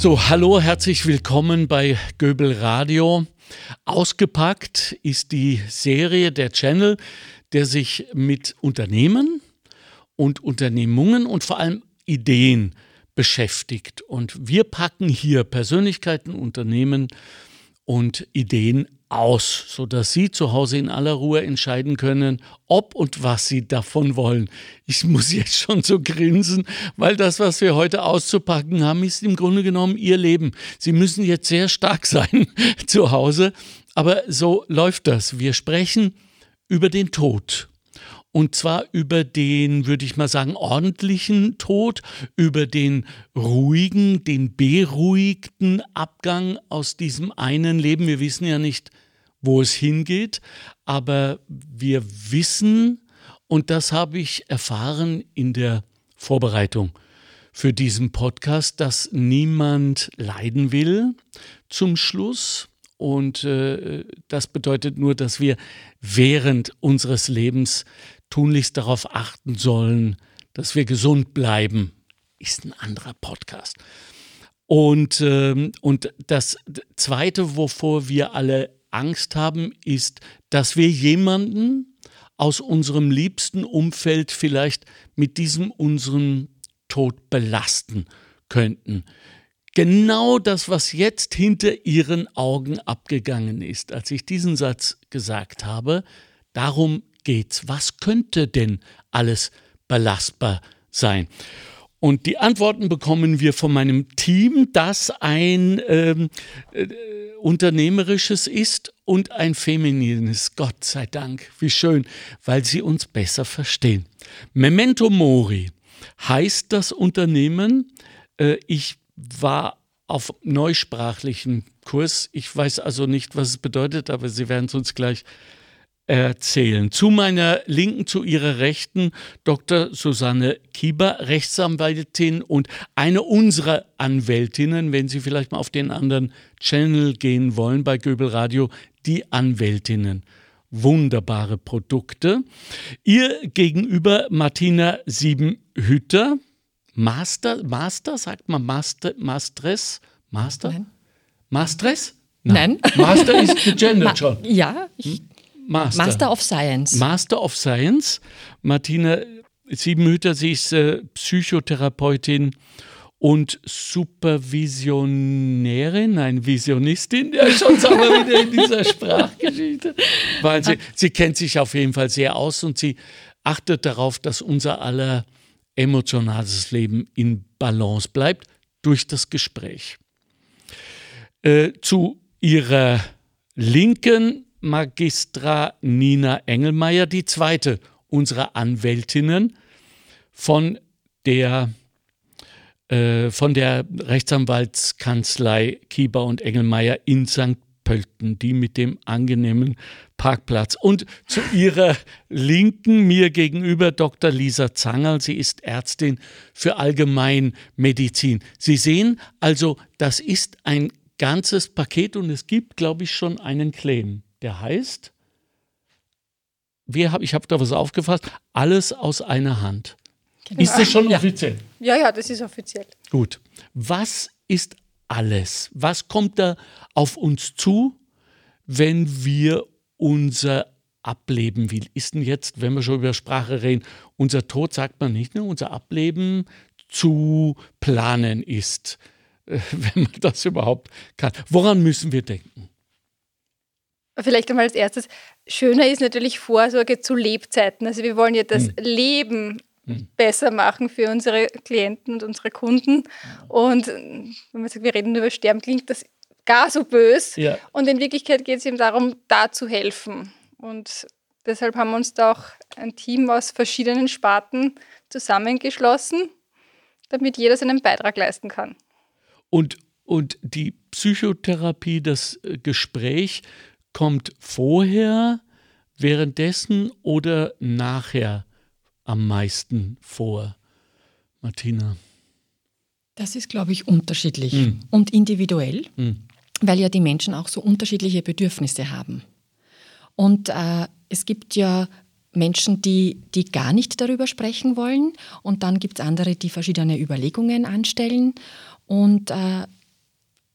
So, hallo, herzlich willkommen bei Göbel Radio. Ausgepackt ist die Serie, der Channel, der sich mit Unternehmen und Unternehmungen und vor allem Ideen beschäftigt. Und wir packen hier Persönlichkeiten, Unternehmen und Ideen aus, sodass Sie zu Hause in aller Ruhe entscheiden können, ob und was Sie davon wollen. Ich muss jetzt schon so grinsen, weil das, was wir heute auszupacken haben, ist im Grunde genommen Ihr Leben. Sie müssen jetzt sehr stark sein zu Hause, aber so läuft das. Wir sprechen über den Tod. Und zwar über den, würde ich mal sagen, ordentlichen Tod, über den ruhigen, den beruhigten Abgang aus diesem einen Leben. Wir wissen ja nicht, wo es hingeht, aber wir wissen, und das habe ich erfahren in der Vorbereitung für diesen Podcast, dass niemand leiden will zum Schluss. Und das bedeutet nur, dass wir während unseres Lebens tunlichst darauf achten sollen, dass wir gesund bleiben. Ist ein anderer Podcast. Und das Zweite, wovor wir alle Angst haben, ist, dass wir jemanden aus unserem liebsten Umfeld vielleicht mit diesem unseren Tod belasten könnten. Genau das, was jetzt hinter Ihren Augen abgegangen ist, als ich diesen Satz gesagt habe, darum geht's. Was könnte denn alles belastbar sein? Und die Antworten bekommen wir von meinem Team, das ein unternehmerisches ist und ein feminines. Gott sei Dank, wie schön, weil sie uns besser verstehen. Memento Mori heißt das Unternehmen. Ich war auf neusprachlichen Kurs. Ich weiß also nicht, was es bedeutet, aber Sie werden es uns gleich erzählen. Zu meiner Linken, zu Ihrer Rechten, Dr. Susanne Kieber, Rechtsanwältin und eine unserer Anwältinnen, wenn Sie vielleicht mal auf den anderen Channel gehen wollen, bei Göbel Radio, die Anwältinnen. Wunderbare Produkte. Ihr gegenüber Martina Siebenhütter, Master ist gegendert schon. Ja. Master of Science. Master of Science. Martina Siebenhütter, sie ist Psychotherapeutin und Visionistin. Ja, schon sagen wir wieder in dieser Sprachgeschichte. Weil sie kennt sich auf jeden Fall sehr aus und sie achtet darauf, dass unser aller emotionales Leben in Balance bleibt durch das Gespräch. Zu ihrer Linken Magistra Nina Engelmeier, die zweite unserer Anwältinnen von der Rechtsanwaltskanzlei Kieber und Engelmeier in St. Pölten, die mit dem angenehmen Parkplatz. Und zu Ihrer Linken, mir gegenüber, Dr. Lisa Zangerl. Sie ist Ärztin für Allgemeinmedizin. Sie sehen also, das ist ein ganzes Paket und es gibt, glaube ich, schon einen Claim. Der heißt, ich habe da was aufgefasst, alles aus einer Hand. Genau. Ist das schon offiziell? Ja, das ist offiziell. Gut. Was ist alles? Was kommt da auf uns zu, wenn wir unser Ableben will? Ist denn jetzt, wenn wir schon über Sprache reden, unser Tod, sagt man nicht, ne? Unser Ableben zu planen ist, wenn man das überhaupt kann. Woran müssen wir denken? Vielleicht einmal als erstes, schöner ist natürlich Vorsorge zu Lebzeiten. Also wir wollen ja das Leben besser machen für unsere Klienten und unsere Kunden. Und wenn man sagt, wir reden nur über Sterben, klingt das gar so böse. Ja. Und in Wirklichkeit geht es eben darum, da zu helfen. Und deshalb haben wir uns da auch ein Team aus verschiedenen Sparten zusammengeschlossen, damit jeder seinen Beitrag leisten kann. Und die Psychotherapie, das Gespräch, kommt vorher, währenddessen oder nachher am meisten vor, Martina? Das ist, glaube ich, unterschiedlich und individuell, weil ja die Menschen auch so unterschiedliche Bedürfnisse haben. Und es gibt ja Menschen, die gar nicht darüber sprechen wollen und dann gibt es andere, die verschiedene Überlegungen anstellen und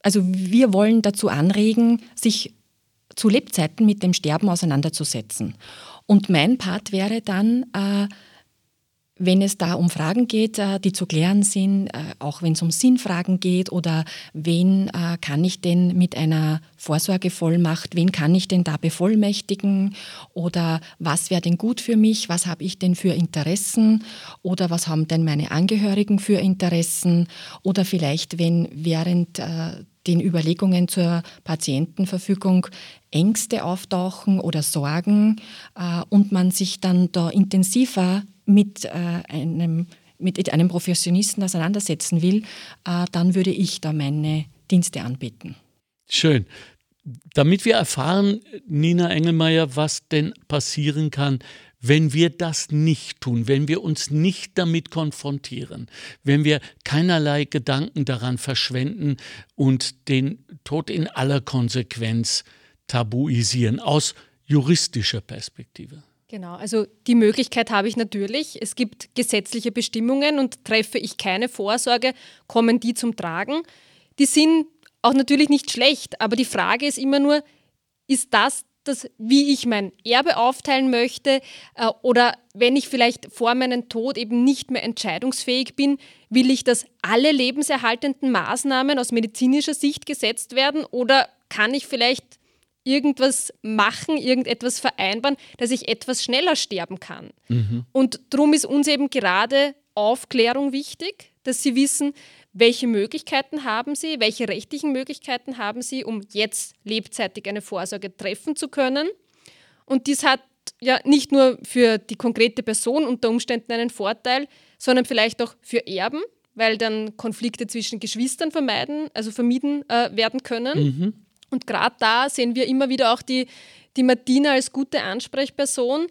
Also wir wollen dazu anregen, sich zu Lebzeiten mit dem Sterben auseinanderzusetzen. Und mein Part wäre dann, wenn es da um Fragen geht, die zu klären sind, auch wenn es um Sinnfragen geht oder wen kann ich denn mit einer Vorsorgevollmacht, wen kann ich denn da bevollmächtigen oder was wäre denn gut für mich, was habe ich denn für Interessen oder was haben denn meine Angehörigen für Interessen oder vielleicht, wenn während den Überlegungen zur Patientenverfügung Ängste auftauchen oder Sorgen und man sich dann da intensiver mit einem Professionisten auseinandersetzen will, dann würde ich da meine Dienste anbieten. Schön. Damit wir erfahren, Nina Engelmeier, was denn passieren kann, wenn wir das nicht tun, wenn wir uns nicht damit konfrontieren, wenn wir keinerlei Gedanken daran verschwenden und den Tod in aller Konsequenz tabuisieren, aus juristischer Perspektive. Genau, also die Möglichkeit habe ich natürlich. Es gibt gesetzliche Bestimmungen und treffe ich keine Vorsorge, kommen die zum Tragen. Die sind auch natürlich nicht schlecht, aber die Frage ist immer nur, ist das, wie ich mein Erbe aufteilen möchte oder wenn ich vielleicht vor meinem Tod eben nicht mehr entscheidungsfähig bin, will ich, dass alle lebenserhaltenden Maßnahmen aus medizinischer Sicht gesetzt werden oder kann ich vielleicht irgendwas machen, irgendetwas vereinbaren, dass ich etwas schneller sterben kann. Mhm. Und darum ist uns eben gerade Aufklärung wichtig, dass sie wissen, welche Möglichkeiten haben sie, welche rechtlichen Möglichkeiten haben sie, um jetzt lebzeitig eine Vorsorge treffen zu können. Und dies hat ja nicht nur für die konkrete Person unter Umständen einen Vorteil, sondern vielleicht auch für Erben, weil dann Konflikte zwischen Geschwistern vermieden werden können. Mhm. Und gerade da sehen wir immer wieder auch die Martina als gute Ansprechperson.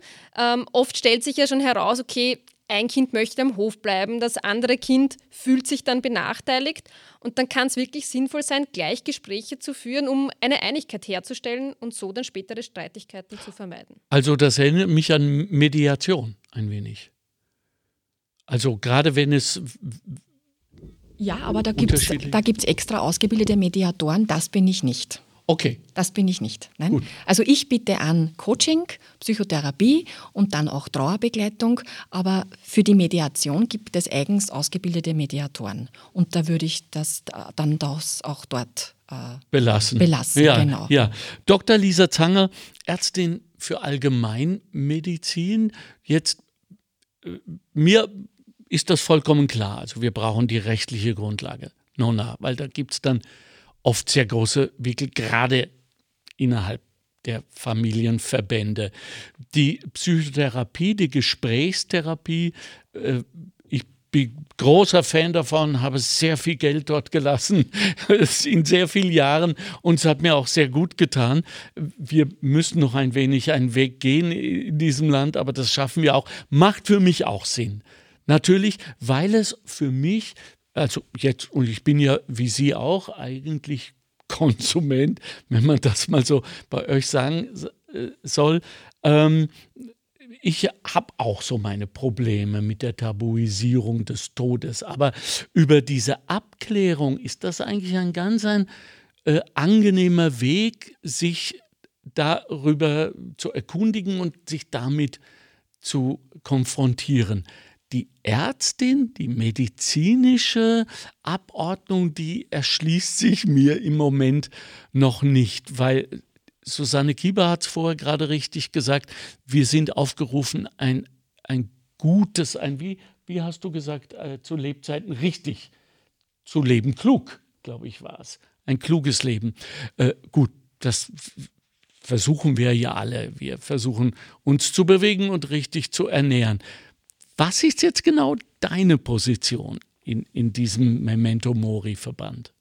Oft stellt sich ja schon heraus, okay, ein Kind möchte am Hof bleiben, das andere Kind fühlt sich dann benachteiligt. Und dann kann es wirklich sinnvoll sein, gleich Gespräche zu führen, um eine Einigkeit herzustellen und so dann spätere Streitigkeiten zu vermeiden. Also das erinnert mich an Mediation ein wenig. Also gerade wenn es... Ja, aber da gibt's extra ausgebildete Mediatoren, das bin ich nicht. Okay. Das bin ich nicht. Nein. Gut. Also ich biete an Coaching, Psychotherapie und dann auch Trauerbegleitung. Aber für die Mediation gibt es eigens ausgebildete Mediatoren. Und da würde ich das auch dort belassen. Ja, genau. Ja. Dr. Lisa Zangerl, Ärztin für Allgemeinmedizin. Jetzt mir ist das vollkommen klar. Also wir brauchen die rechtliche Grundlage. Nona, weil da gibt es dann oft sehr große Wickel, gerade innerhalb der Familienverbände. Die Psychotherapie, die Gesprächstherapie, ich bin großer Fan davon, habe sehr viel Geld dort gelassen, in sehr vielen Jahren und es hat mir auch sehr gut getan. Wir müssen noch ein wenig einen Weg gehen in diesem Land, aber das schaffen wir auch. Macht für mich auch Sinn. Natürlich, weil es für mich, also jetzt, und ich bin ja wie Sie auch eigentlich Konsument, wenn man das mal so bei euch sagen soll, ich habe auch so meine Probleme mit der Tabuisierung des Todes, aber über diese Abklärung ist das eigentlich ein ganz angenehmer Weg, sich darüber zu erkundigen und sich damit zu konfrontieren. Die Ärztin, die medizinische Abordnung, die erschließt sich mir im Moment noch nicht, weil Susanne Kieber hat es vorher gerade richtig gesagt, wir sind aufgerufen, wie hast du gesagt, zu Lebzeiten richtig zu leben, klug, glaube ich war es, ein kluges Leben. Gut, das versuchen wir ja alle, wir versuchen uns zu bewegen und richtig zu ernähren. Was ist jetzt genau deine Position in diesem Memento Mori-Verband?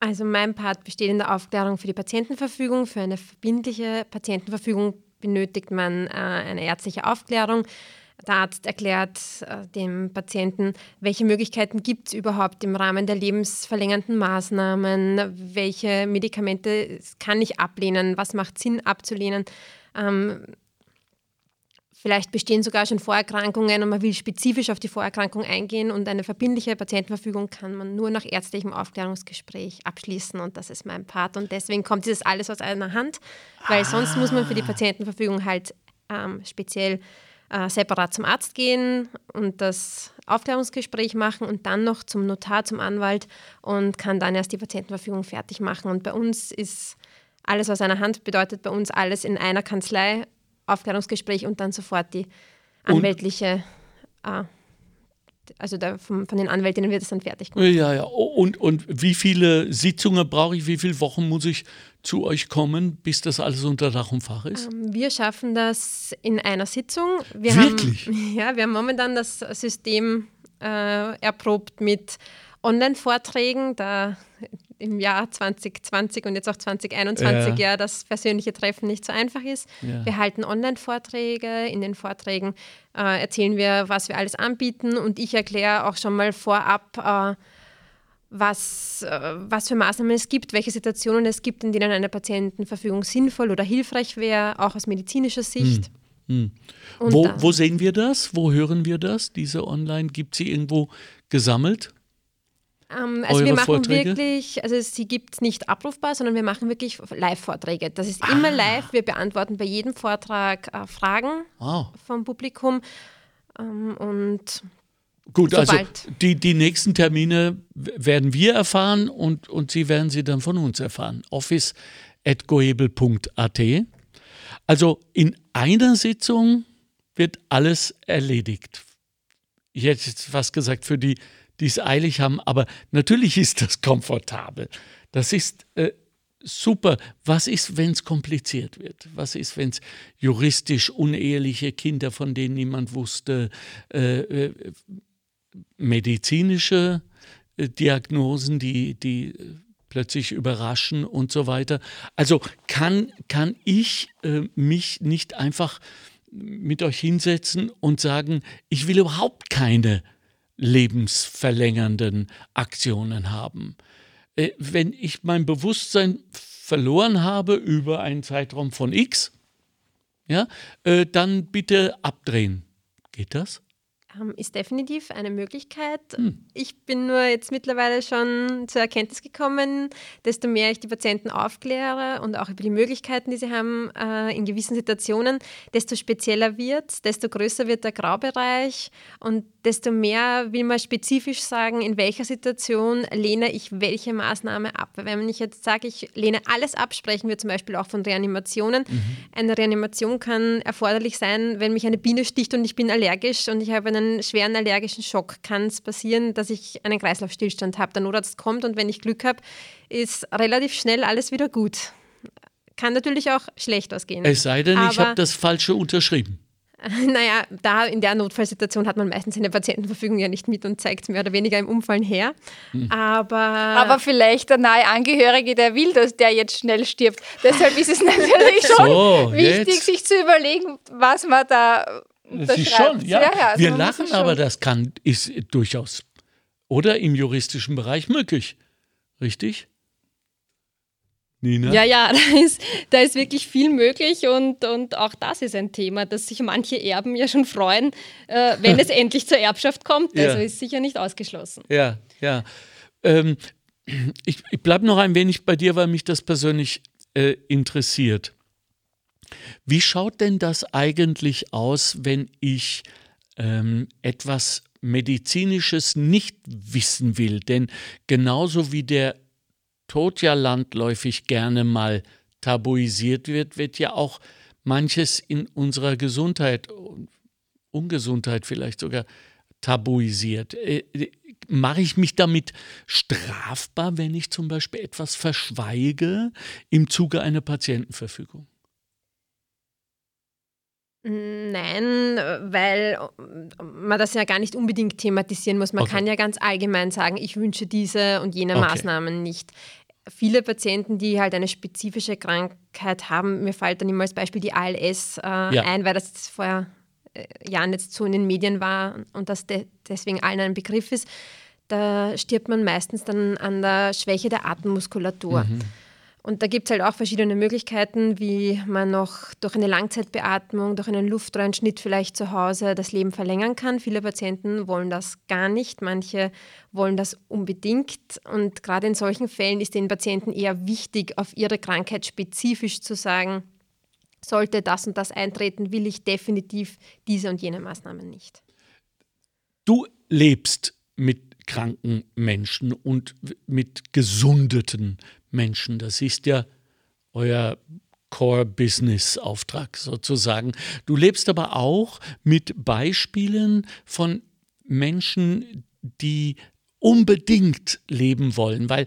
Also mein Part besteht in der Aufklärung für die Patientenverfügung. Für eine verbindliche Patientenverfügung benötigt man eine ärztliche Aufklärung. Der Arzt erklärt dem Patienten, welche Möglichkeiten gibt es überhaupt im Rahmen der lebensverlängernden Maßnahmen, welche Medikamente kann ich ablehnen, was macht Sinn abzulehnen. Vielleicht bestehen sogar schon Vorerkrankungen und man will spezifisch auf die Vorerkrankung eingehen, und eine verbindliche Patientenverfügung kann man nur nach ärztlichem Aufklärungsgespräch abschließen, und das ist mein Part. Und deswegen kommt dieses alles aus einer Hand, weil sonst muss man für die Patientenverfügung halt speziell separat zum Arzt gehen und das Aufklärungsgespräch machen und dann noch zum Notar, zum Anwalt, und kann dann erst die Patientenverfügung fertig machen. Und bei uns ist alles aus einer Hand, bedeutet bei uns alles in einer Kanzlei, Aufklärungsgespräch und dann sofort die anwältliche, von den Anwältinnen wird es dann fertig gemacht. Ja. Und wie viele Sitzungen brauche ich, wie viele Wochen muss ich zu euch kommen, bis das alles unter Dach und Fach ist? Wir schaffen das in einer Sitzung. Wirklich? Wir haben momentan das System erprobt mit Online-Vorträgen, da im Jahr 2020 und jetzt auch 2021 das persönliche Treffen nicht so einfach ist. Ja. Wir halten Online-Vorträge. In den Vorträgen erzählen wir, was wir alles anbieten, und ich erkläre auch schon mal vorab, was für Maßnahmen es gibt, welche Situationen es gibt, in denen eine Patientenverfügung sinnvoll oder hilfreich wäre, auch aus medizinischer Sicht. Wo sehen wir das? Wo hören wir das? Diese Online, gibt sie irgendwo gesammelt? Wir machen Vorträge? Wirklich, also sie gibt es nicht abrufbar, sondern wir machen wirklich Live-Vorträge. Das ist immer live, wir beantworten bei jedem Vortrag Fragen vom Publikum. Gut, sobald also die nächsten Termine werden wir erfahren, und Sie werden sie dann von uns erfahren. office@goebel.at. Also in einer Sitzung wird alles erledigt. Ich hätte jetzt fast gesagt, für die es eilig haben, aber natürlich ist das komfortabel. Das ist super. Was ist, wenn es kompliziert wird? Was ist, wenn es juristisch uneheliche Kinder, von denen niemand wusste, medizinische Diagnosen, die plötzlich überraschen und so weiter. Also kann ich mich nicht einfach mit euch hinsetzen und sagen, ich will überhaupt keine lebensverlängernden Aktionen haben. Wenn ich mein Bewusstsein verloren habe über einen Zeitraum von X, dann bitte abdrehen. Geht das? Ist definitiv eine Möglichkeit. Ich bin nur jetzt mittlerweile schon zur Erkenntnis gekommen, desto mehr ich die Patienten aufkläre und auch über die Möglichkeiten, die sie haben in gewissen Situationen, desto spezieller wird es, desto größer wird der Graubereich, und desto mehr will man spezifisch sagen, in welcher Situation lehne ich welche Maßnahme ab. Wenn ich jetzt sage, ich lehne alles ab, sprechen wir zum Beispiel auch von Reanimationen. Eine Reanimation kann erforderlich sein, wenn mich eine Biene sticht und ich bin allergisch und ich habe einen schweren allergischen Schock, kann es passieren, dass ich einen Kreislaufstillstand habe. Der Notarzt kommt, und wenn ich Glück habe, ist relativ schnell alles wieder gut. Kann natürlich auch schlecht ausgehen. Es sei denn, ich habe das Falsche unterschrieben. Naja, in der Notfallsituation hat man meistens eine Patientenverfügung ja nicht mit und zeigt es mehr oder weniger im Umfallen her. Aber vielleicht der nahe Angehörige, der will, dass der jetzt schnell stirbt. Deshalb ist es natürlich schon wichtig, jetzt sich zu überlegen, was man da... Das ist schon, also wir lachen, aber das ist durchaus oder im juristischen Bereich möglich. Richtig? Nina? Ja, da ist wirklich viel möglich, und auch das ist ein Thema, dass sich manche Erben ja schon freuen, wenn es endlich zur Erbschaft kommt. Also ist sicher nicht ausgeschlossen. Ja. Ich bleibe noch ein wenig bei dir, weil mich das persönlich interessiert. Wie schaut denn das eigentlich aus, wenn ich etwas Medizinisches nicht wissen will? Denn genauso wie der Tod ja landläufig gerne mal tabuisiert wird, wird ja auch manches in unserer Gesundheit, Ungesundheit vielleicht sogar, tabuisiert. Mache ich mich damit strafbar, wenn ich zum Beispiel etwas verschweige im Zuge einer Patientenverfügung? Nein, weil man das ja gar nicht unbedingt thematisieren muss. Man kann ja ganz allgemein sagen, ich wünsche diese und jene Maßnahmen nicht. Viele Patienten, die halt eine spezifische Krankheit haben, mir fällt dann immer als Beispiel die ALS ein, weil das vor Jahren jetzt so in den Medien war und das deswegen allen ein Begriff ist, da stirbt man meistens dann an der Schwäche der Atemmuskulatur. Und da gibt es halt auch verschiedene Möglichkeiten, wie man noch durch eine Langzeitbeatmung, durch einen Luftröhrenschnitt vielleicht zu Hause das Leben verlängern kann. Viele Patienten wollen das gar nicht, manche wollen das unbedingt. Und gerade in solchen Fällen ist den Patienten eher wichtig, auf ihre Krankheit spezifisch zu sagen, sollte das und das eintreten, will ich definitiv diese und jene Maßnahmen nicht. Du lebst mit kranken Menschen und mit gesundeten Menschen. Das ist ja euer Core-Business-Auftrag sozusagen. Du lebst aber auch mit Beispielen von Menschen, die unbedingt leben wollen, weil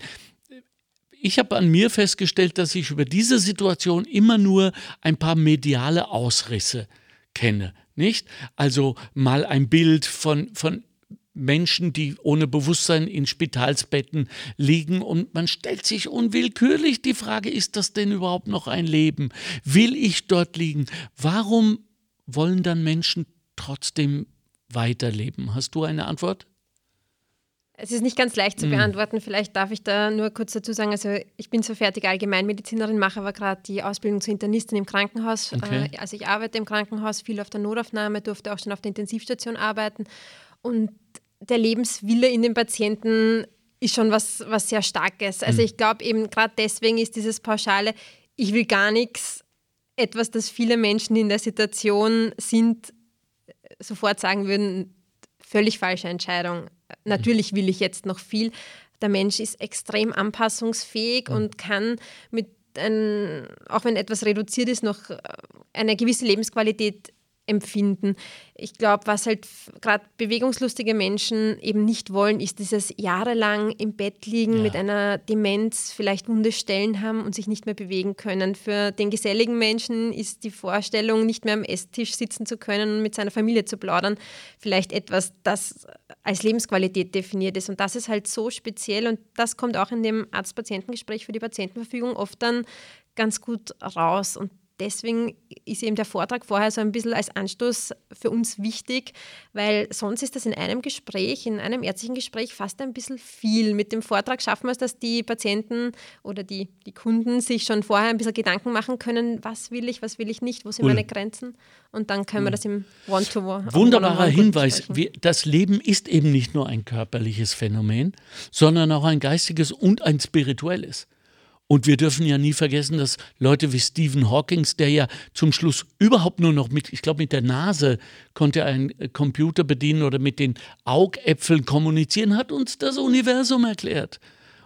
ich habe an mir festgestellt, dass ich über diese Situation immer nur ein paar mediale Ausrisse kenne, nicht? Also mal ein Bild von Menschen, die ohne Bewusstsein in Spitalsbetten liegen, und man stellt sich unwillkürlich die Frage, ist das denn überhaupt noch ein Leben? Will ich dort liegen? Warum wollen dann Menschen trotzdem weiterleben? Hast du eine Antwort? Es ist nicht ganz leicht zu beantworten. Vielleicht darf ich da nur kurz dazu sagen, also ich bin so fertige Allgemeinmedizinerin, mache aber gerade die Ausbildung zur Internistin im Krankenhaus. Okay. Also ich arbeite im Krankenhaus, viel auf der Notaufnahme, durfte auch schon auf der Intensivstation arbeiten. Und der Lebenswille in den Patienten ist schon was sehr Starkes. Also ich glaube eben gerade deswegen ist dieses pauschale, ich will gar nichts, etwas, das viele Menschen in der Situation sind, sofort sagen würden, völlig falsche Entscheidung. Natürlich will ich jetzt noch viel. Der Mensch ist extrem anpassungsfähig und kann auch wenn etwas reduziert ist, noch eine gewisse Lebensqualität empfinden. Ich glaube, was halt gerade bewegungslustige Menschen eben nicht wollen, ist dieses jahrelang im Bett liegen, mit einer Demenz, vielleicht wunde Stellen haben und sich nicht mehr bewegen können. Für den geselligen Menschen ist die Vorstellung, nicht mehr am Esstisch sitzen zu können und mit seiner Familie zu plaudern, vielleicht etwas, das als Lebensqualität definiert ist. Und das ist halt so speziell, und das kommt auch in dem Arzt-Patienten-Gespräch für die Patientenverfügung oft dann ganz gut raus. Und deswegen ist eben der Vortrag vorher so ein bisschen als Anstoß für uns wichtig, weil sonst ist das in einem ärztlichen Gespräch fast ein bisschen viel. Mit dem Vortrag schaffen wir es, dass die Patienten oder die Kunden sich schon vorher ein bisschen Gedanken machen können, was will ich nicht, wo sind meine Grenzen, und dann können wir das im One-to-One. Wunderbarer Hinweis, das Leben ist eben nicht nur ein körperliches Phänomen, sondern auch ein geistiges und ein spirituelles. Und wir dürfen ja nie vergessen, dass Leute wie Stephen Hawking, der ja zum Schluss überhaupt nur noch mit der Nase konnte er einen Computer bedienen oder mit den Augäpfeln kommunizieren, hat uns das Universum erklärt.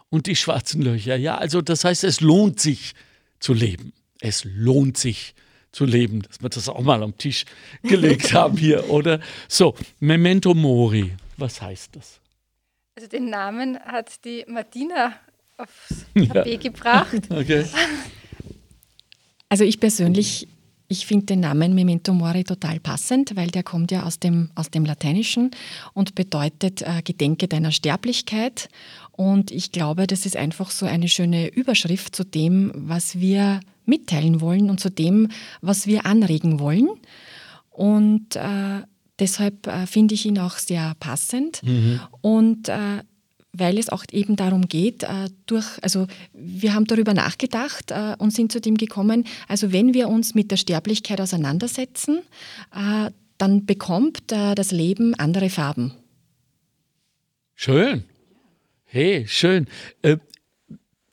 Und die schwarzen Löcher, ja, also das heißt, es lohnt sich zu leben. Es lohnt sich zu leben, dass wir das auch mal am Tisch gelegt haben hier, oder? So, Memento Mori, was heißt das? Also den Namen hat die Martina aufs HP gebracht. Okay. Also ich finde den Namen Memento Mori total passend, weil der kommt ja aus dem Lateinischen und bedeutet Gedenke deiner Sterblichkeit. Und ich glaube, das ist einfach so eine schöne Überschrift zu dem, was wir mitteilen wollen und zu dem, was wir anregen wollen. Und deshalb finde ich ihn auch sehr passend. Und weil es auch eben darum geht, also wir haben darüber nachgedacht und sind zu dem gekommen, also wenn wir uns mit der Sterblichkeit auseinandersetzen, dann bekommt das Leben andere Farben. Schön. Hey, schön.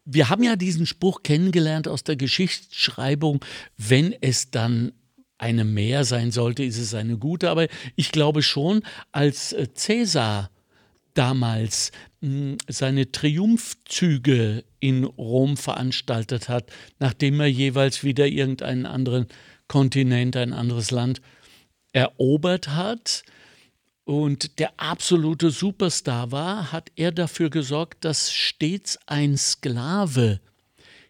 Wir haben ja diesen Spruch kennengelernt aus der Geschichtsschreibung, wenn es dann eine mehr sein sollte, ist es eine gute. Aber ich glaube schon, als Cäsar damals seine Triumphzüge in Rom veranstaltet hat, nachdem er jeweils wieder irgendeinen anderen Kontinent, ein anderes Land erobert hat und der absolute Superstar war, hat er dafür gesorgt, dass stets ein Sklave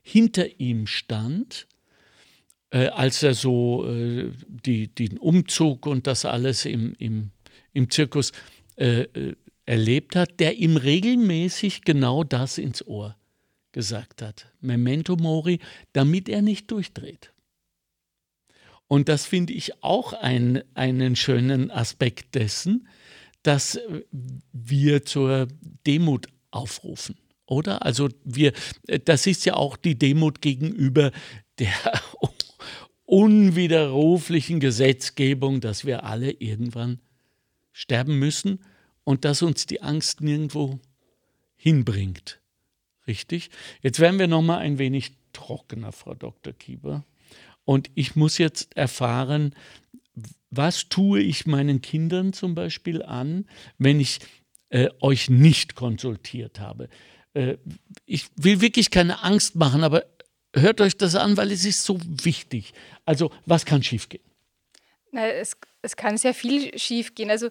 hinter ihm stand, als er so den Umzug und das alles im Zirkus erlebt hat, der ihm regelmäßig genau das ins Ohr gesagt hat. Memento Mori, damit er nicht durchdreht. Und das finde ich auch einen schönen Aspekt dessen, dass wir zur Demut aufrufen, oder? Also das ist ja auch die Demut gegenüber der unwiderruflichen Gesetzgebung, dass wir alle irgendwann sterben müssen und dass uns die Angst nirgendwo hinbringt. Richtig? Jetzt werden wir noch mal ein wenig trockener, Frau Dr. Kieber. Und ich muss jetzt erfahren, was tue ich meinen Kindern zum Beispiel an, wenn ich euch nicht konsultiert habe? Ich will wirklich keine Angst machen, aber hört euch das an, weil es ist so wichtig. Also was kann schiefgehen? Na, es kann sehr viel schiefgehen. Also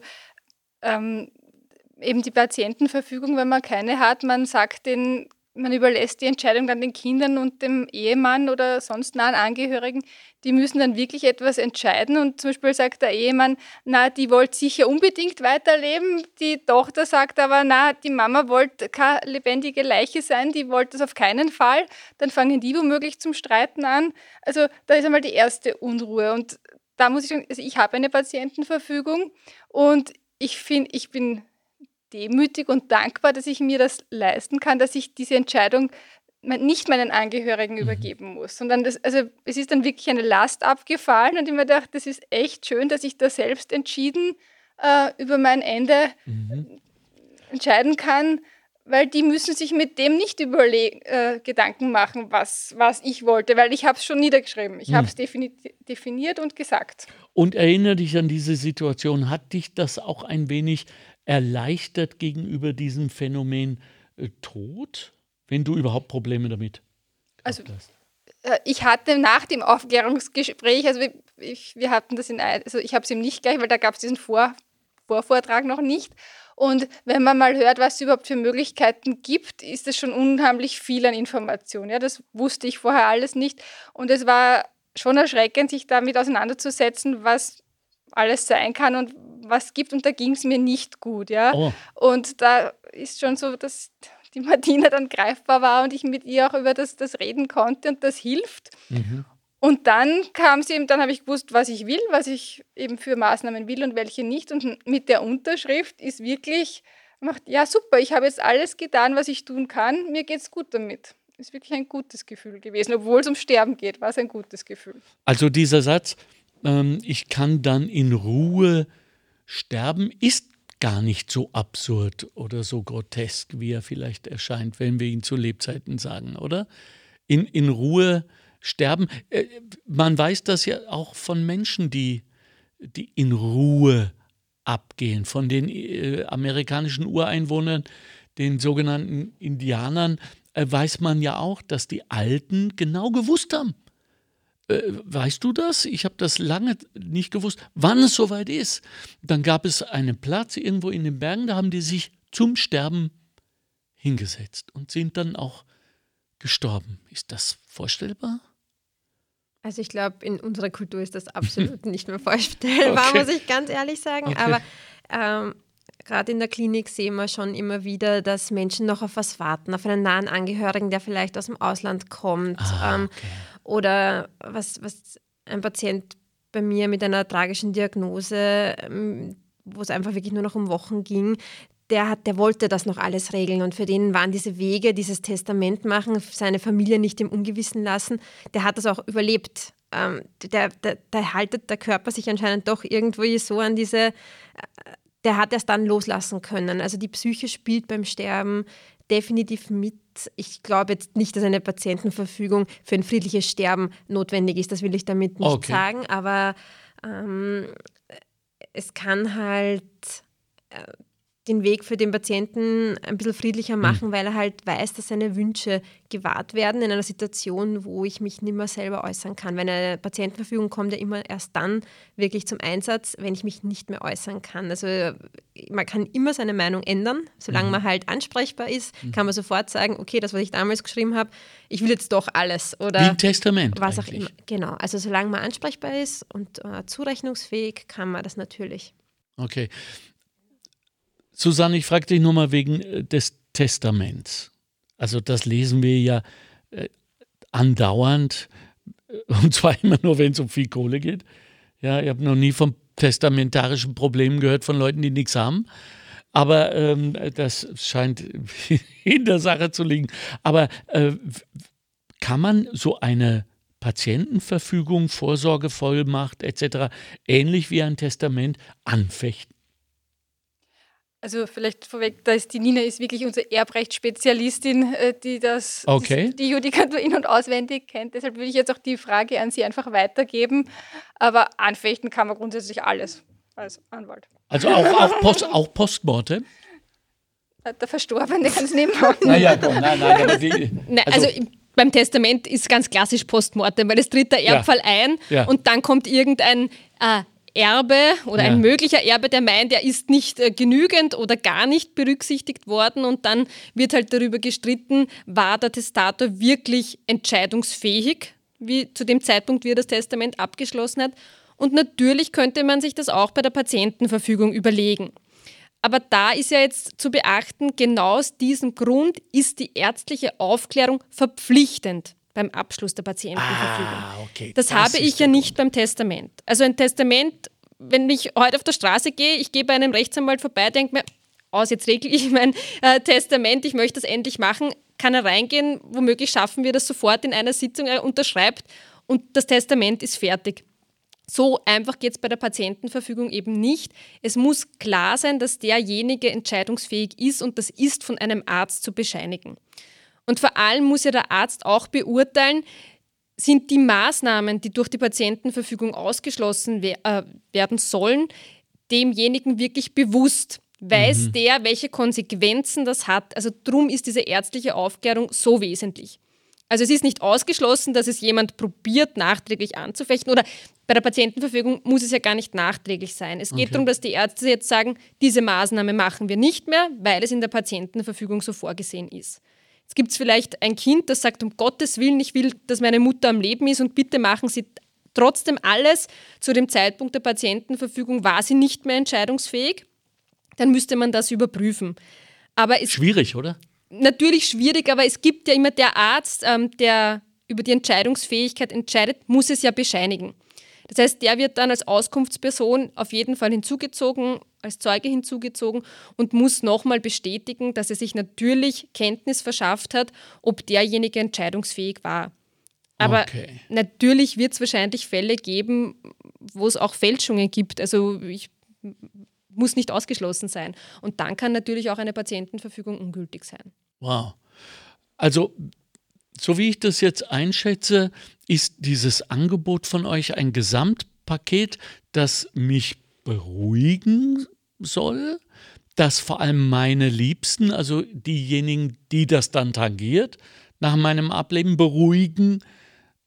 eben die Patientenverfügung, wenn man keine hat, man überlässt die Entscheidung dann den Kindern und dem Ehemann oder sonst nahen Angehörigen. Die müssen dann wirklich etwas entscheiden. Und zum Beispiel sagt der Ehemann, na, die wollte sicher unbedingt weiterleben. Die Tochter sagt aber, na, die Mama wollte keine lebendige Leiche sein, die wollte das auf keinen Fall. Dann fangen die womöglich zum Streiten an. Also da ist einmal die erste Unruhe. Und da muss ich sagen, also ich habe eine Patientenverfügung und ich bin demütig und dankbar, dass ich mir das leisten kann, dass ich diese Entscheidung nicht meinen Angehörigen übergeben muss, sondern es ist dann wirklich eine Last abgefallen und ich mir dachte, das ist echt schön, dass ich da selbst entschieden über mein Ende entscheiden kann, weil die müssen sich mit dem nicht Gedanken machen, was ich wollte, weil ich habe es schon niedergeschrieben, ich habe es definiert und gesagt. Und erinnere dich an diese Situation, hat dich das auch ein wenig erleichtert gegenüber diesem Phänomen Tod, wenn du überhaupt Probleme damit hast? Also ich hatte nach dem Aufklärungsgespräch, also wir hatten das also ich habe es ihm nicht gleich, weil da gab es diesen Vorvortrag noch nicht. Und wenn man mal hört, was es überhaupt für Möglichkeiten gibt, ist es schon unheimlich viel an Informationen. Ja, das wusste ich vorher alles nicht. Und es war schon erschreckend, sich damit auseinanderzusetzen, was alles sein kann und was gibt, und da ging es mir nicht gut, ja. Oh. Und da ist schon so, dass die Martina dann greifbar war und ich mit ihr auch über das reden konnte und das hilft. Und dann kam sie eben, dann habe ich gewusst, was ich will, was ich eben für Maßnahmen will und welche nicht, und mit der Unterschrift ist wirklich, ja super, ich habe jetzt alles getan, was ich tun kann, mir geht's gut damit. Ist wirklich ein gutes Gefühl gewesen, obwohl es um Sterben geht, war es ein gutes Gefühl. Also dieser Satz, ich kann dann in Ruhe sterben, ist gar nicht so absurd oder so grotesk, wie er vielleicht erscheint, wenn wir ihn zu Lebzeiten sagen, oder? In Ruhe sterben. Man weiß das ja auch von Menschen, die in Ruhe abgehen, von den amerikanischen Ureinwohnern, den sogenannten Indianern, weiß man ja auch, dass die Alten genau gewusst haben. Weißt du das? Ich habe das lange nicht gewusst, wann es soweit ist. Dann gab es einen Platz irgendwo in den Bergen, da haben die sich zum Sterben hingesetzt und sind dann auch gestorben. Ist das vorstellbar? Also ich glaube, in unserer Kultur ist das absolut nicht mehr vorstellbar, okay, muss ich ganz ehrlich sagen. Okay. Aber gerade in der Klinik sehen wir schon immer wieder, dass Menschen noch auf was warten, auf einen nahen Angehörigen, der vielleicht aus dem Ausland kommt. Okay. Oder was ein Patient bei mir mit einer tragischen Diagnose, wo es einfach wirklich nur noch um Wochen ging, der wollte das noch alles regeln. Und für den waren diese Wege, dieses Testament machen, seine Familie nicht im Ungewissen lassen, der hat das auch überlebt. Da haltet der Körper sich anscheinend doch irgendwo so an diese, der hat erst dann loslassen können. Also die Psyche spielt beim Sterben definitiv mit. Ich glaube jetzt nicht, dass eine Patientenverfügung für ein friedliches Sterben notwendig ist. Das will ich damit nicht sagen. Aber es kann halt den Weg für den Patienten ein bisschen friedlicher machen, weil er halt weiß, dass seine Wünsche gewahrt werden in einer Situation, wo ich mich nicht mehr selber äußern kann. Wenn eine Patientenverfügung kommt, ja immer erst dann wirklich zum Einsatz, wenn ich mich nicht mehr äußern kann. Also man kann immer seine Meinung ändern, solange man halt ansprechbar ist, kann man sofort sagen, okay, das, was ich damals geschrieben habe, ich will jetzt doch alles. Oder wie ein Testament was eigentlich. Auch immer. Genau, also solange man ansprechbar ist und zurechnungsfähig, kann man das natürlich. Okay. Susanne, ich frage dich nochmal wegen des Testaments. Also das lesen wir ja andauernd, und zwar immer nur, wenn es um viel Kohle geht. Ja, ich habe noch nie von testamentarischen Problemen gehört von Leuten, die nichts haben. Aber das scheint in der Sache zu liegen. Aber kann man so eine Patientenverfügung, Vorsorgevollmacht etc. ähnlich wie ein Testament anfechten? Also vielleicht vorweg, da ist die Nina ist wirklich unsere Erbrechtsspezialistin, die das die Judikatur in- und auswendig kennt. Deshalb würde ich jetzt auch die Frage an sie einfach weitergeben. Aber anfechten kann man grundsätzlich alles als Anwalt. Also auch Postmortem? Der Verstorbene kann es nicht machen. Naja, komm, nein. Aber beim Testament ist ganz klassisch Postmortem, weil es tritt der Erbfall ein und dann kommt irgendein Erbe oder ein möglicher Erbe, der meint, er ist nicht genügend oder gar nicht berücksichtigt worden, und dann wird halt darüber gestritten, war der Testator wirklich entscheidungsfähig, wie zu dem Zeitpunkt, wie er das Testament abgeschlossen hat. Und natürlich könnte man sich das auch bei der Patientenverfügung überlegen. Aber da ist ja jetzt zu beachten, genau aus diesem Grund ist die ärztliche Aufklärung verpflichtend beim Abschluss der Patientenverfügung. Das habe ich ja nicht beim Testament. Also ein Testament, wenn ich heute auf der Straße gehe, ich gehe bei einem Rechtsanwalt vorbei, denke mir, jetzt regle ich mein Testament, ich möchte das endlich machen, kann er reingehen, womöglich schaffen wir das sofort in einer Sitzung, er unterschreibt und das Testament ist fertig. So einfach geht es bei der Patientenverfügung eben nicht. Es muss klar sein, dass derjenige entscheidungsfähig ist, und das ist von einem Arzt zu bescheinigen. Und vor allem muss ja der Arzt auch beurteilen, sind die Maßnahmen, die durch die Patientenverfügung ausgeschlossen werden sollen, demjenigen wirklich bewusst. Weiß der, welche Konsequenzen das hat? Also drum ist diese ärztliche Aufklärung so wesentlich. Also es ist nicht ausgeschlossen, dass es jemand probiert, nachträglich anzufechten, oder bei der Patientenverfügung muss es ja gar nicht nachträglich sein. Es geht darum, dass die Ärzte jetzt sagen, diese Maßnahme machen wir nicht mehr, weil es in der Patientenverfügung so vorgesehen ist. Jetzt gibt es vielleicht ein Kind, das sagt, um Gottes Willen, ich will, dass meine Mutter am Leben ist, und bitte machen Sie trotzdem alles. Zu dem Zeitpunkt der Patientenverfügung war sie nicht mehr entscheidungsfähig. Dann müsste man das überprüfen. Aber schwierig, oder? Natürlich schwierig, aber es gibt ja immer der Arzt, der über die Entscheidungsfähigkeit entscheidet, muss es ja bescheinigen. Das heißt, der wird dann als Auskunftsperson auf jeden Fall hinzugezogen, als Zeuge hinzugezogen, und muss nochmal bestätigen, dass er sich natürlich Kenntnis verschafft hat, ob derjenige entscheidungsfähig war. Aber natürlich wird es wahrscheinlich Fälle geben, wo es auch Fälschungen gibt. Also muss nicht ausgeschlossen sein. Und dann kann natürlich auch eine Patientenverfügung ungültig sein. Wow. Also, so wie ich das jetzt einschätze, ist dieses Angebot von euch ein Gesamtpaket, das mich beruhigen soll, das vor allem meine Liebsten, also diejenigen, die das dann tangiert, nach meinem Ableben beruhigen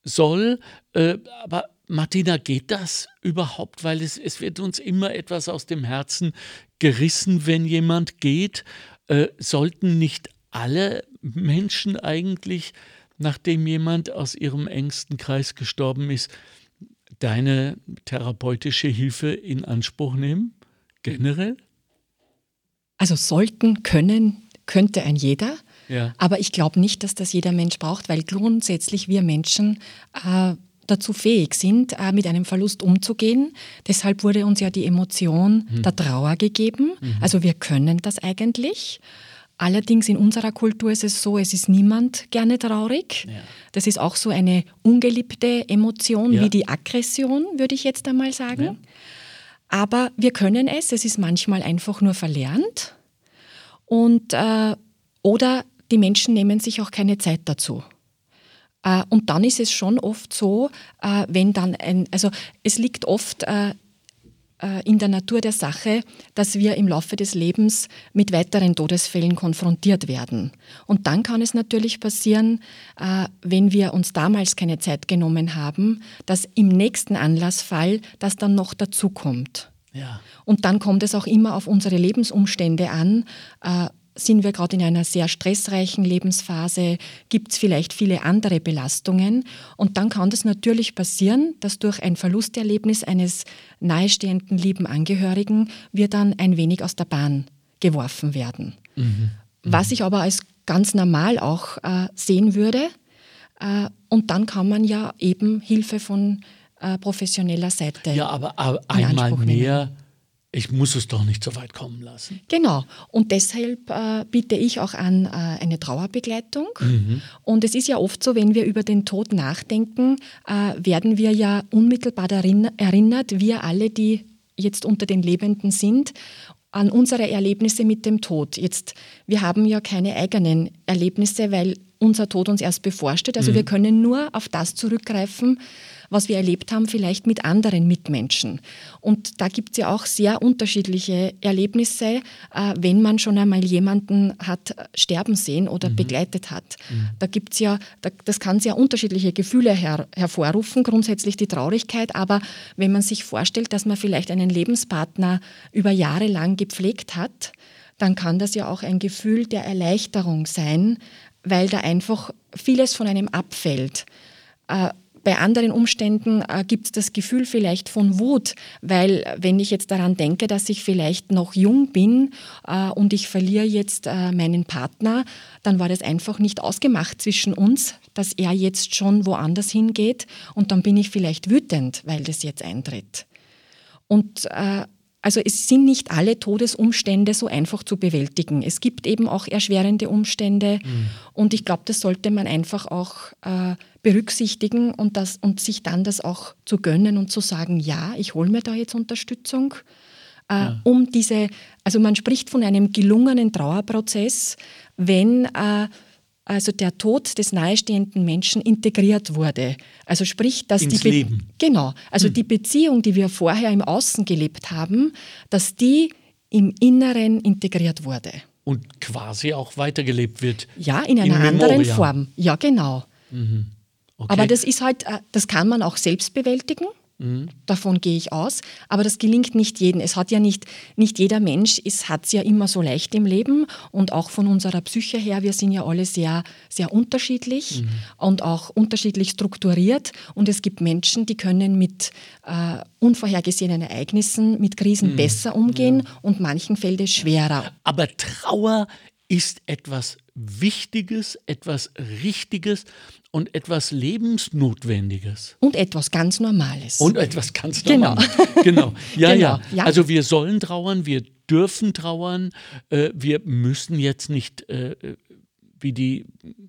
soll. Aber Martina, geht das überhaupt? Weil es wird uns immer etwas aus dem Herzen gerissen, wenn jemand geht. Sollten nicht alle Menschen eigentlich, nachdem jemand aus ihrem engsten Kreis gestorben ist, deine therapeutische Hilfe in Anspruch nehmen, generell? Also sollten, können, könnte ein jeder. Ja. Aber ich glaube nicht, dass das jeder Mensch braucht, weil grundsätzlich wir Menschen dazu fähig sind, mit einem Verlust umzugehen. Deshalb wurde uns ja die Emotion der Trauer gegeben. Also wir können das eigentlich. Allerdings in unserer Kultur ist es so, es ist niemand gerne traurig. Ja. Das ist auch so eine ungeliebte Emotion wie die Aggression, würde ich jetzt einmal sagen. Ja. Aber wir können es ist manchmal einfach nur verlernt. Und, oder die Menschen nehmen sich auch keine Zeit dazu. Und dann ist es schon oft so, wenn dann es liegt oft in der Natur der Sache, dass wir im Laufe des Lebens mit weiteren Todesfällen konfrontiert werden. Und dann kann es natürlich passieren, wenn wir uns damals keine Zeit genommen haben, dass im nächsten Anlassfall das dann noch dazukommt. Ja. Und dann kommt es auch immer auf unsere Lebensumstände an. Sind wir gerade in einer sehr stressreichen Lebensphase? Gibt es vielleicht viele andere Belastungen? Und dann kann das natürlich passieren, dass durch ein Verlusterlebnis eines nahestehenden lieben Angehörigen wir dann ein wenig aus der Bahn geworfen werden. Was ich aber als ganz normal auch sehen würde. Und dann kann man ja eben Hilfe von professioneller Seite in Anspruch nehmen. Einmal mehr ich muss es doch nicht so weit kommen lassen. Genau. Und deshalb biete ich auch an eine Trauerbegleitung. Mhm. Und es ist ja oft so, wenn wir über den Tod nachdenken, werden wir ja unmittelbar daran erinnert, wir alle, die jetzt unter den Lebenden sind, an unsere Erlebnisse mit dem Tod. Jetzt, wir haben ja keine eigenen Erlebnisse, weil unser Tod uns erst bevorsteht. Also wir können nur auf das zurückgreifen, was wir erlebt haben, vielleicht mit anderen Mitmenschen. Und da gibt es ja auch sehr unterschiedliche Erlebnisse, wenn man schon einmal jemanden hat sterben sehen oder begleitet hat. Da gibt's ja, das kann sehr unterschiedliche Gefühle hervorrufen, grundsätzlich die Traurigkeit, aber wenn man sich vorstellt, dass man vielleicht einen Lebenspartner über Jahre lang gepflegt hat, dann kann das ja auch ein Gefühl der Erleichterung sein, weil da einfach vieles von einem abfällt. Bei anderen Umständen gibt es das Gefühl vielleicht von Wut, weil wenn ich jetzt daran denke, dass ich vielleicht noch jung bin und ich verliere jetzt meinen Partner, dann war das einfach nicht ausgemacht zwischen uns, dass er jetzt schon woanders hingeht und dann bin ich vielleicht wütend, weil das jetzt eintritt. Und also es sind nicht alle Todesumstände so einfach zu bewältigen. Es gibt eben auch erschwerende Umstände und ich glaube, das sollte man einfach auch berücksichtigen und sich dann das auch zu gönnen und zu sagen, ja, ich hole mir da jetzt Unterstützung. Um diese, also man spricht von einem gelungenen Trauerprozess, wenn also der Tod des nahestehenden Menschen integriert wurde. Also sprich, dass Leben. Genau, also die Beziehung, die wir vorher im Außen gelebt haben, dass die im Inneren integriert wurde. Und quasi auch weitergelebt wird. Ja, in einer anderen Form. Ja, genau. Mhm. Okay. Aber das ist halt, das kann man auch selbst bewältigen. Davon gehe ich aus, aber das gelingt nicht jedem. Es hat ja nicht jeder Mensch, es hat es ja immer so leicht im Leben und auch von unserer Psyche her, wir sind ja alle sehr, sehr unterschiedlich und auch unterschiedlich strukturiert und es gibt Menschen, die können mit unvorhergesehenen Ereignissen, mit Krisen besser umgehen und manchen fällt es schwerer. Aber Trauer ist etwas Wichtiges, etwas Richtiges und etwas Lebensnotwendiges. Und etwas ganz Normales. Und etwas ganz Normales. Genau. Ja, genau. Ja. Also wir sollen trauern, wir dürfen trauern, wir müssen jetzt nicht wie die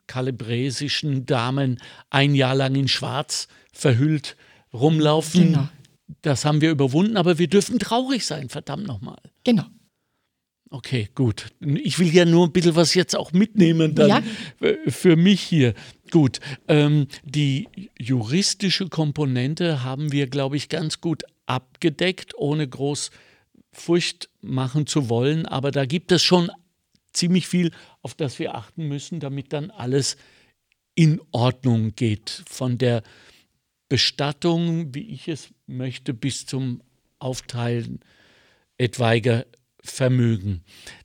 kalabresischen Damen ein Jahr lang in Schwarz verhüllt rumlaufen. Genau. Das haben wir überwunden, aber wir dürfen traurig sein, verdammt nochmal. Genau. Okay, gut. Ich will ja nur ein bisschen was jetzt auch mitnehmen dann für mich hier. Gut, die juristische Komponente haben wir, glaube ich, ganz gut abgedeckt, ohne groß Furcht machen zu wollen. Aber da gibt es schon ziemlich viel, auf das wir achten müssen, damit dann alles in Ordnung geht. Von der Bestattung, wie ich es möchte, bis zum Aufteilen etwaiger Vermögen.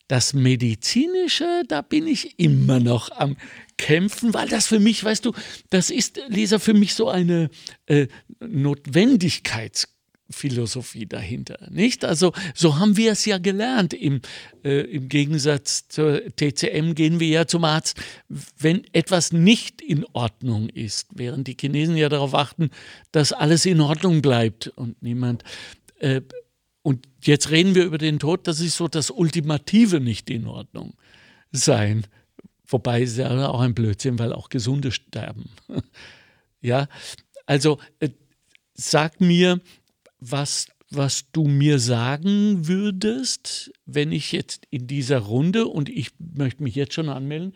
Das Medizinische, da bin ich immer noch am Kämpfen, weil das für mich, weißt du, das ist, Lisa, für mich so eine Notwendigkeitsphilosophie dahinter, nicht? Also so haben wir es ja gelernt. Im Gegensatz zur TCM gehen wir ja zum Arzt, wenn etwas nicht in Ordnung ist, während die Chinesen ja darauf achten, dass alles in Ordnung bleibt und niemand... Und jetzt reden wir über den Tod, das ist so das ultimative nicht in Ordnung sein. Wobei es ja auch ein Blödsinn, weil auch Gesunde sterben. Ja, also sag mir, was du mir sagen würdest, wenn ich jetzt in dieser Runde, und ich möchte mich jetzt schon anmelden,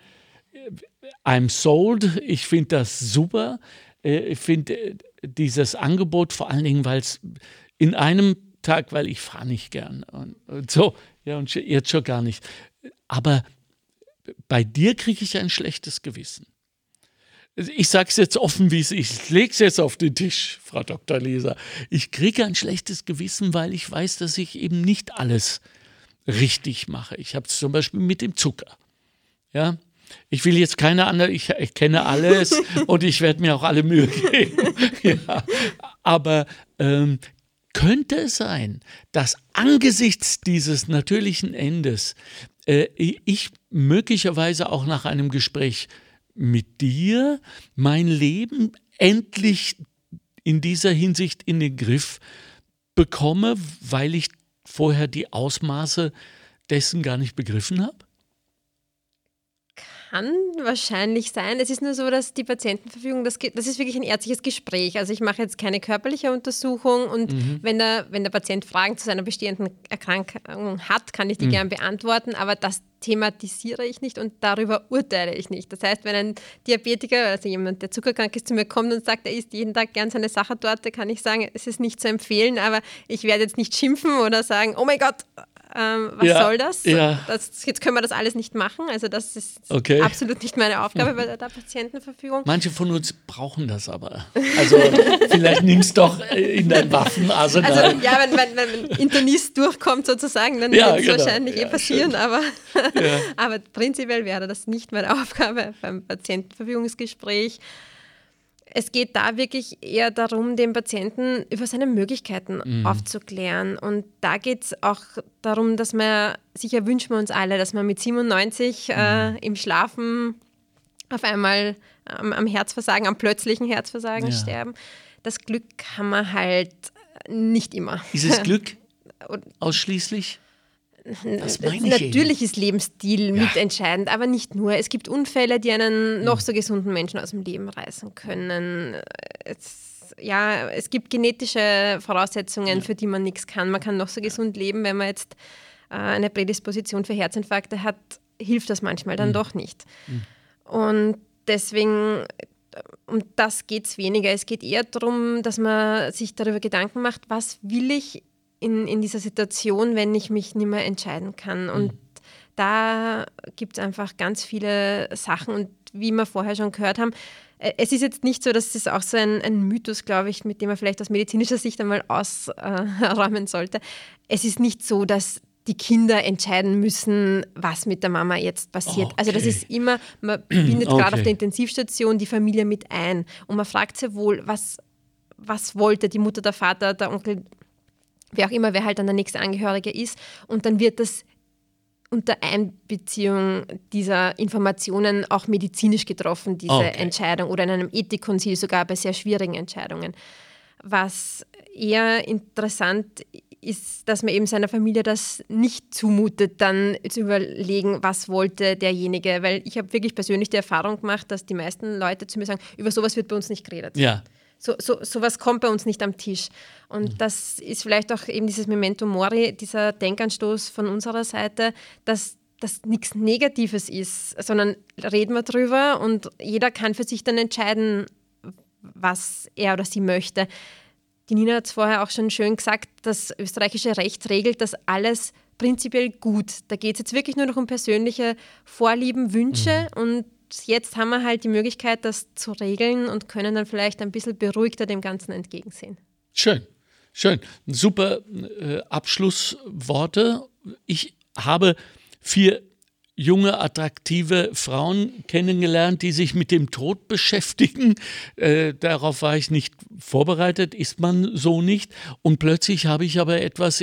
I'm sold, ich finde das super. Ich finde dieses Angebot, vor allen Dingen, weil es in einem Tag, weil ich fahre nicht gern und so, ja, und jetzt schon gar nicht. Aber bei dir kriege ich ein schlechtes Gewissen. Ich sage es jetzt offen, wie es ist. Ich lege es jetzt auf den Tisch, Frau Dr. Leser. Ich kriege ein schlechtes Gewissen, weil ich weiß, dass ich eben nicht alles richtig mache. Ich habe es zum Beispiel mit dem Zucker. Ja, ich will jetzt keine andere, ich kenne alles und ich werde mir auch alle Mühe geben. Ja, aber könnte es sein, dass angesichts dieses natürlichen Endes ich möglicherweise auch nach einem Gespräch mit dir mein Leben endlich in dieser Hinsicht in den Griff bekomme, weil ich vorher die Ausmaße dessen gar nicht begriffen habe? Kann wahrscheinlich sein. Es ist nur so, dass die Patientenverfügung, das ist wirklich ein ärztliches Gespräch. Also ich mache jetzt keine körperliche Untersuchung und wenn der Patient Fragen zu seiner bestehenden Erkrankung hat, kann ich die gern beantworten, aber das thematisiere ich nicht und darüber urteile ich nicht. Das heißt, wenn ein Diabetiker, also jemand, der zuckerkrank ist, zu mir kommt und sagt, er isst jeden Tag gern seine Sachertorte, kann ich sagen, es ist nicht zu empfehlen, aber ich werde jetzt nicht schimpfen oder sagen, oh mein Gott, soll das? Ja. Jetzt können wir das alles nicht machen. Also das ist absolut nicht meine Aufgabe bei der Patientenverfügung. Manche von uns brauchen das aber. Also vielleicht nimmst du doch in dein Waffenarsenal. Also ja, wenn ein Internist durchkommt sozusagen, dann wird es wahrscheinlich passieren. Aber prinzipiell wäre das nicht meine Aufgabe beim Patientenverfügungsgespräch. Es geht da wirklich eher darum, den Patienten über seine Möglichkeiten aufzuklären. Und da geht es auch darum, dass man, sicher wünschen wir uns alle, dass man mit 97 im Schlafen auf einmal am Herzversagen, am plötzlichen Herzversagen sterben. Das Glück haben wir halt nicht immer. Ist es Glück ausschließlich? Das meine ich natürlich ist Lebensstil mitentscheidend, aber nicht nur. Es gibt Unfälle, die einen noch so gesunden Menschen aus dem Leben reißen können. Es gibt genetische Voraussetzungen, für die man nichts kann. Man kann noch so gesund leben, wenn man jetzt eine Prädisposition für Herzinfarkte hat, hilft das manchmal dann doch nicht. Und deswegen, um das geht es weniger. Es geht eher darum, dass man sich darüber Gedanken macht, was will ich in dieser Situation, wenn ich mich nicht mehr entscheiden kann. Und da gibt es einfach ganz viele Sachen. Und wie wir vorher schon gehört haben, es ist jetzt nicht so, dass es auch so ein Mythos, glaube ich, mit dem man vielleicht aus medizinischer Sicht einmal ausräumen sollte. Es ist nicht so, dass die Kinder entscheiden müssen, was mit der Mama jetzt passiert. Okay. Also das ist immer, man bindet gerade auf der Intensivstation die Familie mit ein. Und man fragt sehr wohl, was wollte die Mutter, der Vater, der Onkel, wer auch immer, wer halt dann der nächste Angehörige ist. Und dann wird das unter Einbeziehung dieser Informationen auch medizinisch getroffen, diese Entscheidung, oder in einem Ethikkonzil sogar bei sehr schwierigen Entscheidungen. Was eher interessant ist, dass man eben seiner Familie das nicht zumutet, dann zu überlegen, was wollte derjenige. Weil ich habe wirklich persönlich die Erfahrung gemacht, dass die meisten Leute zu mir sagen, über sowas wird bei uns nicht geredet. Ja. Sowas kommt bei uns nicht am Tisch. Und das ist vielleicht auch eben dieses Memento Mori, dieser Denkanstoß von unserer Seite, dass das nichts Negatives ist, sondern reden wir drüber und jeder kann für sich dann entscheiden, was er oder sie möchte. Die Nina hat es vorher auch schon schön gesagt, das österreichische Recht regelt das alles prinzipiell gut. Da geht es jetzt wirklich nur noch um persönliche Vorlieben, Wünsche und jetzt haben wir halt die Möglichkeit, das zu regeln und können dann vielleicht ein bisschen beruhigter dem Ganzen entgegensehen. Schön. Super Abschlussworte. Ich habe 4 junge, attraktive Frauen kennengelernt, die sich mit dem Tod beschäftigen. Darauf war ich nicht vorbereitet, ist man so nicht. Und plötzlich habe ich aber etwas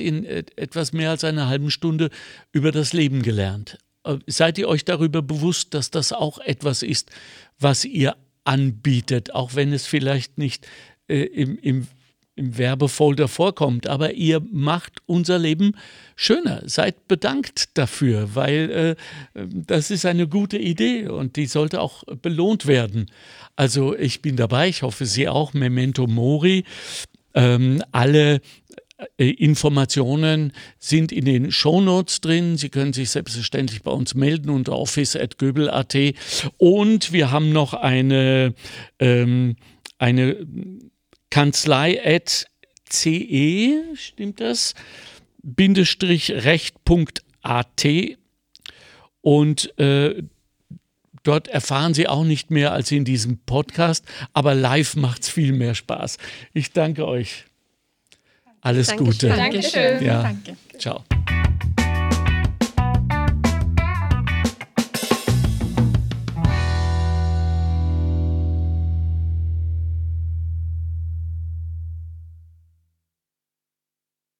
mehr als einer halben Stunde über das Leben gelernt. Seid ihr euch darüber bewusst, dass das auch etwas ist, was ihr anbietet, auch wenn es vielleicht nicht im Werbefolder vorkommt, aber ihr macht unser Leben schöner. Seid bedankt dafür, weil das ist eine gute Idee und die sollte auch belohnt werden. Also ich bin dabei, ich hoffe Sie auch, Memento Mori, alle Informationen sind in den Shownotes drin. Sie können sich selbstverständlich bei uns melden unter office@göbel.at. Und wir haben noch eine Kanzlei@ce, stimmt das? -recht.at. Und dort erfahren Sie auch nicht mehr als in diesem Podcast, aber live macht es viel mehr Spaß. Ich danke euch. Alles Gute. Dankeschön. Ja. Danke. Ciao.